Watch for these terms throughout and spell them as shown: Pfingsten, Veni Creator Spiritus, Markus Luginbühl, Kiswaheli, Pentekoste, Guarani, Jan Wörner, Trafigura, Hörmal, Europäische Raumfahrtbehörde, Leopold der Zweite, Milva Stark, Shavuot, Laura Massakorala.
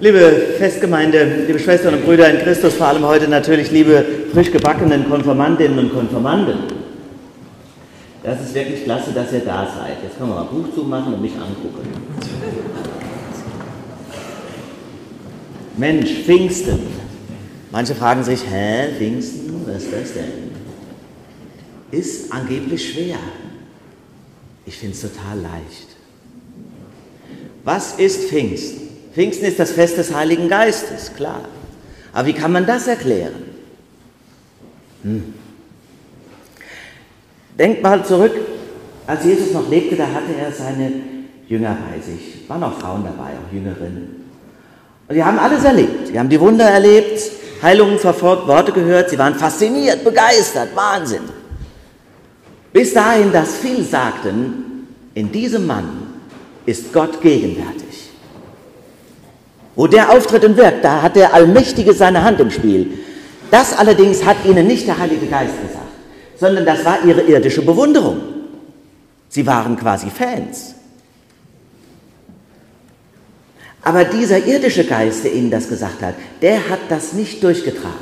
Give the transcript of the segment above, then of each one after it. Liebe Festgemeinde, liebe Schwestern und Brüder in Christus, vor allem heute natürlich liebe frisch gebackenen Konfirmandinnen und Konfirmanden. Das ist wirklich klasse, dass ihr da seid. Jetzt können wir mal ein Buch zumachen und mich angucken. Mensch, Pfingsten. Manche fragen sich, hä, Pfingsten, was ist das denn? Ist angeblich schwer. Ich finde es total leicht. Was ist Pfingsten? Pfingsten ist das Fest des Heiligen Geistes, klar. Aber wie kann man das erklären? Denkt mal zurück, als Jesus noch lebte, da hatte er seine Jünger bei sich. Waren auch Frauen dabei, auch Jüngerinnen. Und die haben alles erlebt. Die haben die Wunder erlebt, Heilungen verfolgt, Worte gehört. Sie waren fasziniert, begeistert, Wahnsinn. Bis dahin, dass viele sagten, in diesem Mann ist Gott gegenwärtig. Wo der auftritt und wirkt, da hat der Allmächtige seine Hand im Spiel. Das allerdings hat ihnen nicht der Heilige Geist gesagt, sondern das war ihre irdische Bewunderung. Sie waren quasi Fans. Aber dieser irdische Geist, der ihnen das gesagt hat, der hat das nicht durchgetragen.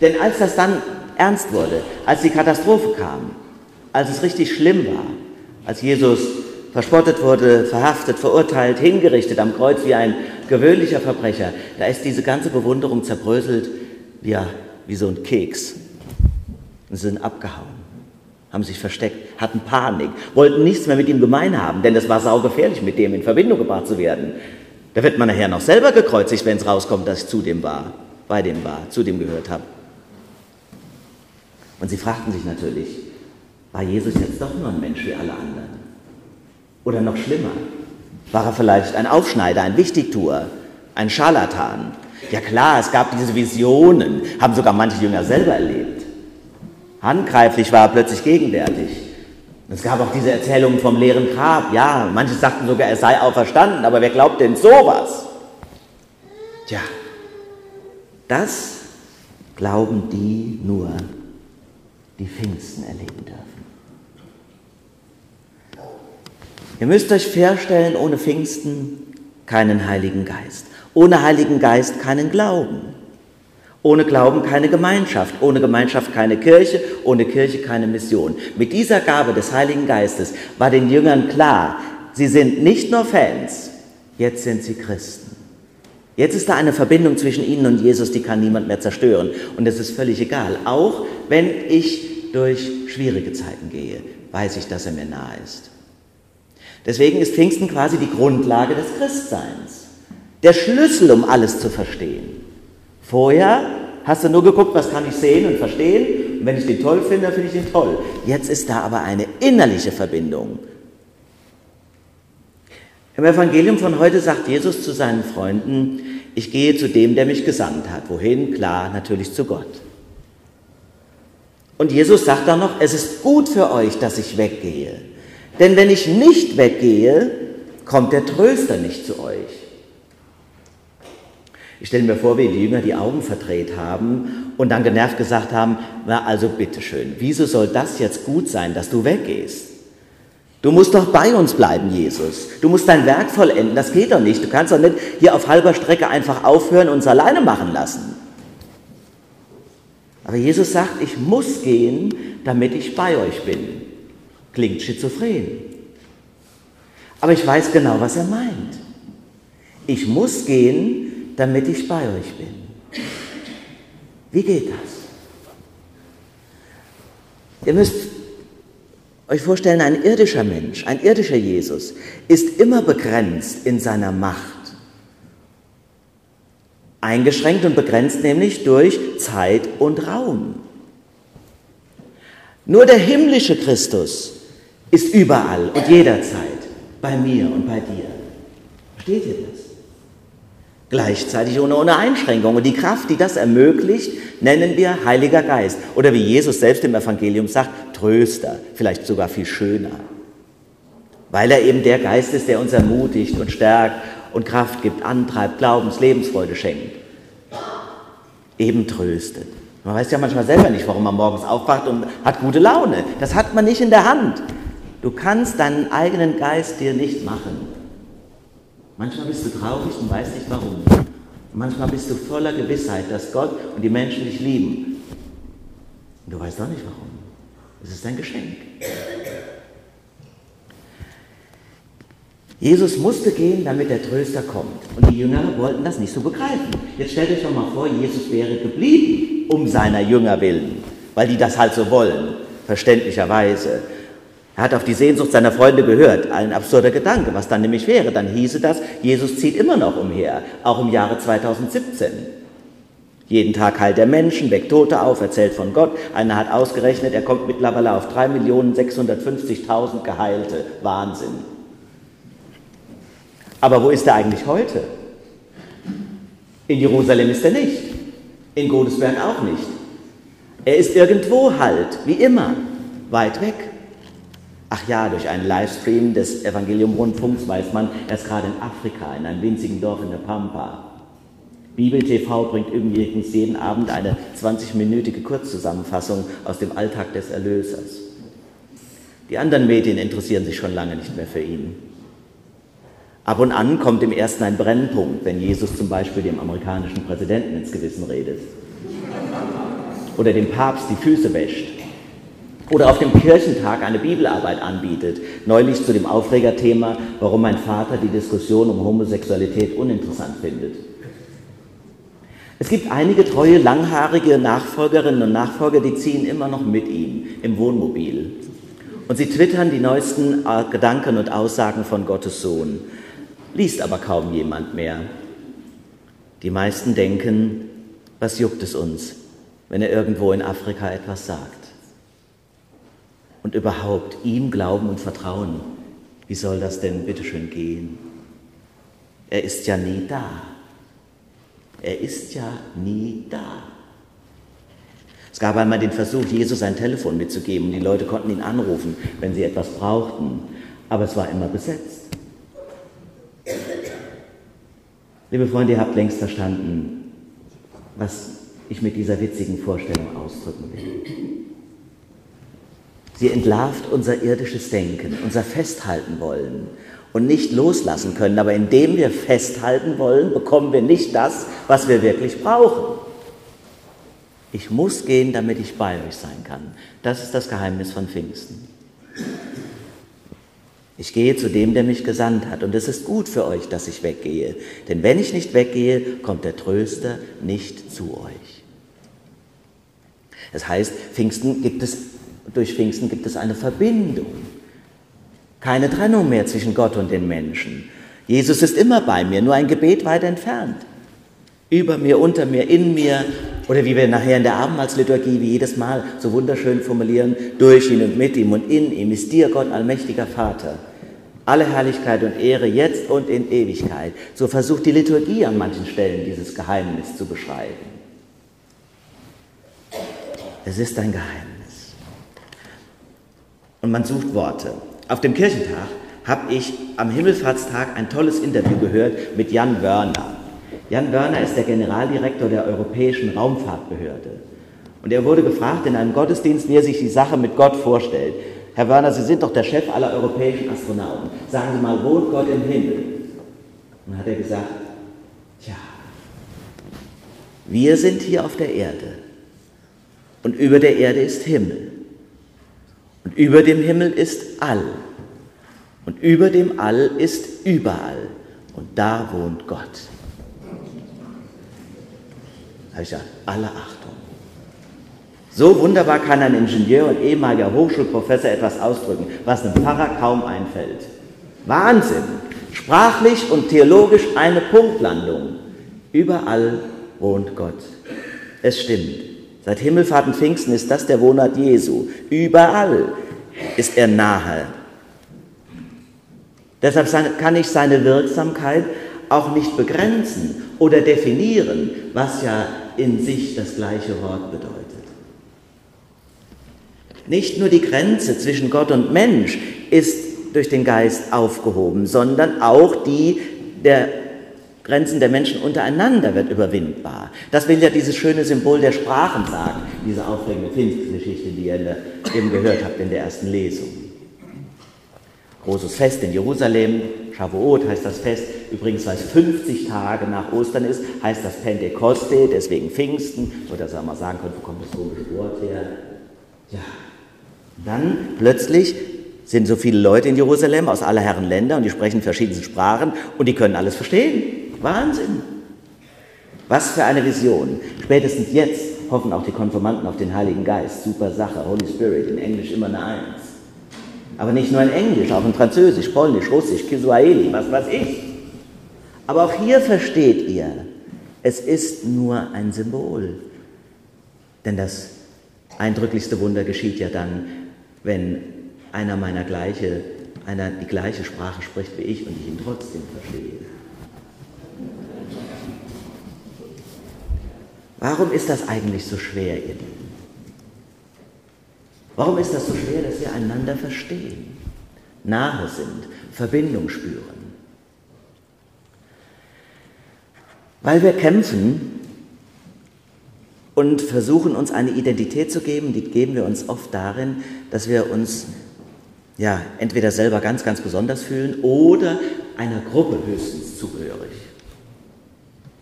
Denn als das dann ernst wurde, als die Katastrophe kam, als es richtig schlimm war, als Jesus verspottet wurde, verhaftet, verurteilt, hingerichtet am Kreuz wie ein gewöhnlicher Verbrecher. Da ist diese ganze Bewunderung zerbröselt, ja, wie so ein Keks. Und sie sind abgehauen, haben sich versteckt, hatten Panik, wollten nichts mehr mit ihm gemein haben, denn es war saugefährlich, mit dem in Verbindung gebracht zu werden. Da wird man nachher noch selber gekreuzigt, wenn es rauskommt, dass ich zu dem gehört habe. Und sie fragten sich natürlich, war Jesus jetzt doch nur ein Mensch wie alle anderen? Oder noch schlimmer, war er vielleicht ein Aufschneider, ein Wichtigtuer, ein Scharlatan? Ja klar, es gab diese Visionen, haben sogar manche Jünger selber erlebt. Handgreiflich war er plötzlich gegenwärtig. Es gab auch diese Erzählungen vom leeren Grab. Ja, manche sagten sogar, er sei auferstanden, aber wer glaubt denn sowas? Tja, das glauben die nur, die Pfingsten erleben dürfen. Ihr müsst euch vorstellen, ohne Pfingsten keinen Heiligen Geist. Ohne Heiligen Geist keinen Glauben. Ohne Glauben keine Gemeinschaft. Ohne Gemeinschaft keine Kirche. Ohne Kirche keine Mission. Mit dieser Gabe des Heiligen Geistes war den Jüngern klar, sie sind nicht nur Fans, jetzt sind sie Christen. Jetzt ist da eine Verbindung zwischen ihnen und Jesus, die kann niemand mehr zerstören. Und es ist völlig egal. Auch wenn ich durch schwierige Zeiten gehe, weiß ich, dass er mir nahe ist. Deswegen ist Pfingsten quasi die Grundlage des Christseins. Der Schlüssel, um alles zu verstehen. Vorher hast du nur geguckt, was kann ich sehen und verstehen. Und wenn ich den toll finde, dann finde ich den toll. Jetzt ist da aber eine innerliche Verbindung. Im Evangelium von heute sagt Jesus zu seinen Freunden, ich gehe zu dem, der mich gesandt hat. Wohin? Klar, natürlich zu Gott. Und Jesus sagt dann noch, es ist gut für euch, dass ich weggehe. Denn wenn ich nicht weggehe, kommt der Tröster nicht zu euch. Ich stelle mir vor, wie die Jünger die Augen verdreht haben und dann genervt gesagt haben, na also bitteschön, wieso soll das jetzt gut sein, dass du weggehst? Du musst doch bei uns bleiben, Jesus. Du musst dein Werk vollenden, das geht doch nicht. Du kannst doch nicht hier auf halber Strecke einfach aufhören und uns alleine machen lassen. Aber Jesus sagt, ich muss gehen, damit ich bei euch bin. Klingt schizophren. Aber ich weiß genau, was er meint. Ich muss gehen, damit ich bei euch bin. Wie geht das? Ihr müsst euch vorstellen, ein irdischer Mensch, ein irdischer Jesus ist immer begrenzt in seiner Macht. Eingeschränkt und begrenzt nämlich durch Zeit und Raum. Nur der himmlische Christus ist überall und jederzeit bei mir und bei dir. Versteht ihr das? Gleichzeitig ohne Einschränkung. Und die Kraft, die das ermöglicht, nennen wir Heiliger Geist. Oder wie Jesus selbst im Evangelium sagt, Tröster, vielleicht sogar viel schöner. Weil er eben der Geist ist, der uns ermutigt und stärkt und Kraft gibt, antreibt, Glaubens, Lebensfreude schenkt. Eben tröstet. Man weiß ja manchmal selber nicht, warum man morgens aufwacht und hat gute Laune. Das hat man nicht in der Hand. Du kannst deinen eigenen Geist dir nicht machen. Manchmal bist du traurig und weißt nicht warum. Manchmal bist du voller Gewissheit, dass Gott und die Menschen dich lieben. Und du weißt doch nicht warum. Es ist ein Geschenk. Jesus musste gehen, damit der Tröster kommt. Und die Jünger wollten das nicht so begreifen. Jetzt stellt euch doch mal vor, Jesus wäre geblieben, um seiner Jünger willen. Weil die das halt so wollen, verständlicherweise. Er hat auf die Sehnsucht seiner Freunde gehört. Ein absurder Gedanke, was dann nämlich wäre. Dann hieße das, Jesus zieht immer noch umher, auch im Jahre 2017. Jeden Tag heilt er Menschen, weckt Tote auf, erzählt von Gott. Einer hat ausgerechnet, er kommt mittlerweile auf 3.650.000 Geheilte. Wahnsinn. Aber wo ist er eigentlich heute? In Jerusalem ist er nicht. In Godesberg auch nicht. Er ist irgendwo halt, wie immer, weit weg. Ach ja, durch einen Livestream des Evangelium-Rundfunks weiß man, er ist gerade in Afrika, in einem winzigen Dorf in der Pampa. Bibel TV bringt übrigens jeden Abend eine 20-minütige Kurzzusammenfassung aus dem Alltag des Erlösers. Die anderen Medien interessieren sich schon lange nicht mehr für ihn. Ab und an kommt im Ersten ein Brennpunkt, wenn Jesus zum Beispiel dem amerikanischen Präsidenten ins Gewissen redet. Oder dem Papst die Füße wäscht. Oder auf dem Kirchentag eine Bibelarbeit anbietet. Neulich zu dem Aufregerthema, warum mein Vater die Diskussion um Homosexualität uninteressant findet. Es gibt einige treue, langhaarige Nachfolgerinnen und Nachfolger, die ziehen immer noch mit ihm im Wohnmobil. Und sie twittern die neuesten Gedanken und Aussagen von Gottes Sohn. Liest aber kaum jemand mehr. Die meisten denken, was juckt es uns, wenn er irgendwo in Afrika etwas sagt? Und überhaupt, ihm glauben und vertrauen, wie soll das denn bitteschön gehen? Er ist ja nie da. Er ist ja nie da. Es gab einmal den Versuch, Jesus ein Telefon mitzugeben. Die Leute konnten ihn anrufen, wenn sie etwas brauchten. Aber es war immer besetzt. Liebe Freunde, ihr habt längst verstanden, was ich mit dieser witzigen Vorstellung ausdrücken will. Sie entlarvt unser irdisches Denken, unser Festhalten wollen und nicht loslassen können. Aber indem wir festhalten wollen, bekommen wir nicht das, was wir wirklich brauchen. Ich muss gehen, damit ich bei euch sein kann. Das ist das Geheimnis von Pfingsten. Ich gehe zu dem, der mich gesandt hat. Und es ist gut für euch, dass ich weggehe. Denn wenn ich nicht weggehe, kommt der Tröster nicht zu euch. Das heißt, durch Pfingsten gibt es eine Verbindung. Keine Trennung mehr zwischen Gott und den Menschen. Jesus ist immer bei mir, nur ein Gebet weit entfernt. Über mir, unter mir, in mir. Oder wie wir nachher in der Abendmahlsliturgie wie jedes Mal so wunderschön formulieren, durch ihn und mit ihm und in ihm ist dir, Gott, allmächtiger Vater, alle Herrlichkeit und Ehre jetzt und in Ewigkeit. So versucht die Liturgie an manchen Stellen dieses Geheimnis zu beschreiben. Es ist ein Geheimnis. Und man sucht Worte. Auf dem Kirchentag habe ich am Himmelfahrtstag ein tolles Interview gehört mit Jan Wörner. Jan Wörner ist der Generaldirektor der Europäischen Raumfahrtbehörde. Und er wurde gefragt in einem Gottesdienst, wie er sich die Sache mit Gott vorstellt. Herr Wörner, Sie sind doch der Chef aller europäischen Astronauten. Sagen Sie mal, wohnt Gott im Himmel? Und dann hat er gesagt, tja, wir sind hier auf der Erde. Und über der Erde ist Himmel. Und über dem Himmel ist All. Und über dem All ist überall. Und da wohnt Gott. Da habe ich gesagt, alle Achtung. So wunderbar kann ein Ingenieur und ehemaliger Hochschulprofessor etwas ausdrücken, was einem Pfarrer kaum einfällt. Wahnsinn! Sprachlich und theologisch eine Punktlandung. Überall wohnt Gott. Es stimmt. Seit Himmelfahrt und Pfingsten ist das der Wohnort Jesu. Überall ist er nahe. Deshalb kann ich seine Wirksamkeit auch nicht begrenzen oder definieren, was ja in sich das gleiche Wort bedeutet. Nicht nur die Grenze zwischen Gott und Mensch ist durch den Geist aufgehoben, sondern auch die der Grenzen der Menschen untereinander wird überwindbar. Das will ja dieses schöne Symbol der Sprachen sagen, diese aufregende Pfingstgeschichte, die ihr eben gehört habt in der ersten Lesung. Großes Fest in Jerusalem, Shavuot heißt das Fest, Übrigens, weil es 50 Tage nach Ostern ist, heißt das Pentekoste, deswegen Pfingsten. Oder sagen wir mal sagen können, wo kommt das komische Wort her? Ja. Dann plötzlich sind so viele Leute in Jerusalem aus aller Herren Länder und die sprechen verschiedensten Sprachen und die können alles verstehen. Wahnsinn! Was für eine Vision. Spätestens jetzt hoffen auch die Konfirmanden auf den Heiligen Geist. Super Sache, Holy Spirit, in Englisch immer eine Eins. Aber nicht nur in Englisch, auch in Französisch, Polnisch, Russisch, Kiswaheli, was weiß ich. Aber auch hier versteht ihr, es ist nur ein Symbol. Denn das eindrücklichste Wunder geschieht ja dann, wenn einer die gleiche Sprache spricht wie ich und ich ihn trotzdem verstehe. Warum ist das eigentlich so schwer, ihr Lieben? Warum ist das so schwer, dass wir einander verstehen, nahe sind, Verbindung spüren? Weil wir kämpfen und versuchen, uns eine Identität zu geben, die geben wir uns oft darin, dass wir uns ja entweder selber ganz, ganz besonders fühlen oder einer Gruppe höchstens zugehörig.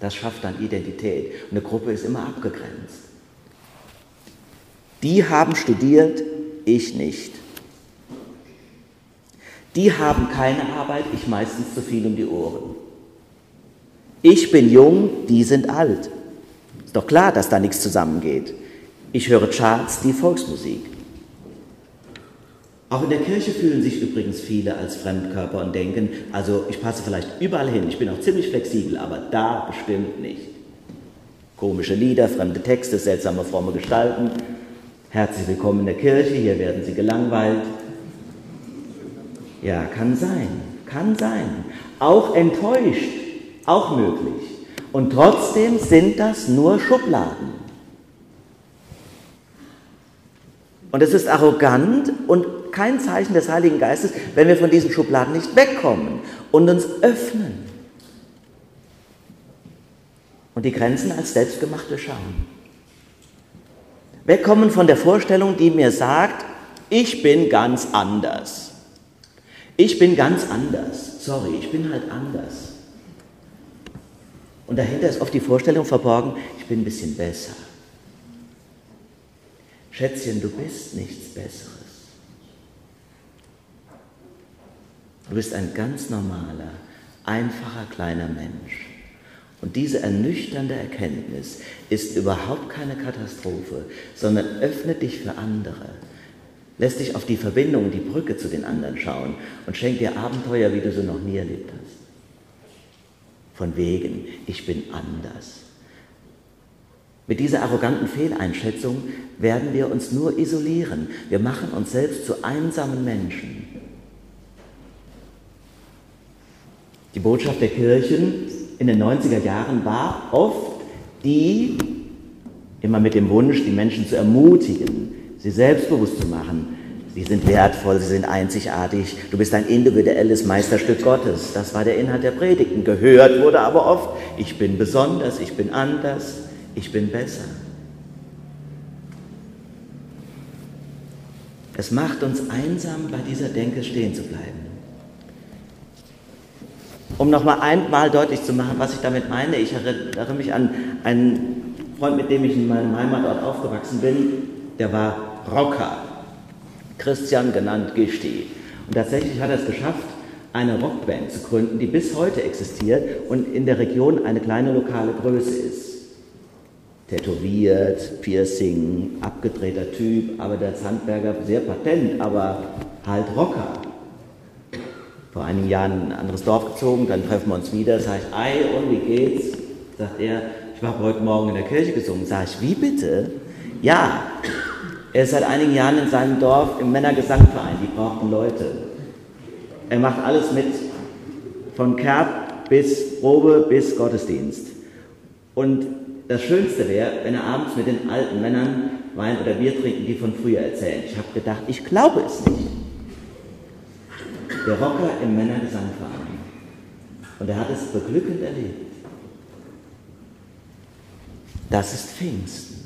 Das schafft dann Identität. Und eine Gruppe ist immer abgegrenzt. Die haben studiert, ich nicht. Die haben keine Arbeit, ich meistens zu viel um die Ohren. Ich bin jung, die sind alt. Ist doch klar, dass da nichts zusammengeht. Ich höre Charts, die Volksmusik. Auch in der Kirche fühlen sich übrigens viele als Fremdkörper und denken, also ich passe vielleicht überall hin, ich bin auch ziemlich flexibel, aber da bestimmt nicht. Komische Lieder, fremde Texte, seltsame fromme Gestalten. Herzlich willkommen in der Kirche, hier werden Sie gelangweilt. Ja, kann sein, kann sein. Auch enttäuscht, auch möglich. Und trotzdem sind das nur Schubladen. Und es ist arrogant und kein Zeichen des Heiligen Geistes, wenn wir von diesen Schubladen nicht wegkommen und uns öffnen und die Grenzen als selbstgemachte schauen. Wegkommen von der Vorstellung, die mir sagt, ich bin ganz anders. Ich bin ganz anders. Sorry, ich bin halt anders. Und dahinter ist oft die Vorstellung verborgen, ich bin ein bisschen besser. Schätzchen, du bist nichts Besseres. Du bist ein ganz normaler, einfacher, kleiner Mensch. Und diese ernüchternde Erkenntnis ist überhaupt keine Katastrophe, sondern öffnet dich für andere, lässt dich auf die Verbindung, die Brücke zu den anderen schauen und schenkt dir Abenteuer, wie du sie noch nie erlebt hast. Von wegen, ich bin anders. Mit dieser arroganten Fehleinschätzung werden wir uns nur isolieren. Wir machen uns selbst zu einsamen Menschen. Die Botschaft der Kirchen in den 90er Jahren war oft die, immer mit dem Wunsch, die Menschen zu ermutigen, sie selbstbewusst zu machen. Sie sind wertvoll, sie sind einzigartig, du bist ein individuelles Meisterstück Gottes. Das war der Inhalt der Predigten. Gehört wurde aber oft, ich bin besonders, ich bin anders, ich bin besser. Es macht uns einsam, bei dieser Denke stehen zu bleiben. Um nochmal einmal deutlich zu machen, was ich damit meine, ich erinnere mich an einen Freund, mit dem ich in meinem Heimatort aufgewachsen bin, der war Rocker, Christian genannt Gischti. Und tatsächlich hat er es geschafft, eine Rockband zu gründen, die bis heute existiert und in der Region eine kleine lokale Größe ist. Tätowiert, Piercing, abgedrehter Typ, aber der Handwerker sehr patent, aber halt Rocker. Vor einigen Jahren in ein anderes Dorf gezogen, dann treffen wir uns wieder, sage ich, ei, und wie geht's? Sagt er, ich habe heute Morgen in der Kirche gesungen. Sage ich, wie bitte? Ja, er ist seit einigen Jahren in seinem Dorf im Männergesangverein, die brauchten Leute. Er macht alles mit, von Kerb bis Probe bis Gottesdienst. Und das Schönste wäre, wenn er abends mit den alten Männern Wein oder Bier trinken, die von früher erzählen. Ich habe gedacht, ich glaube es nicht. Der Rocker im Männergesangverein. Und er hat es beglückend erlebt. Das ist Pfingsten.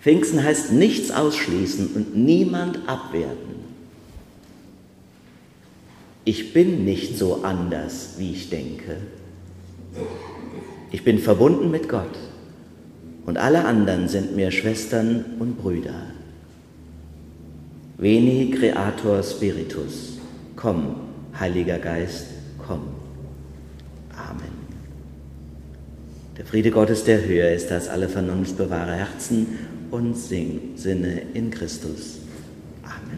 Pfingsten heißt nichts ausschließen und niemand abwerten. ich bin nicht so anders, wie ich denke. Ich bin verbunden mit Gott und alle anderen sind mir Schwestern und Brüder. Veni Creator Spiritus, komm, Heiliger Geist, komm. Amen. Der Friede Gottes, der höher ist als alle Vernunft, bewahre Herzen und Sinne in Christus. Amen.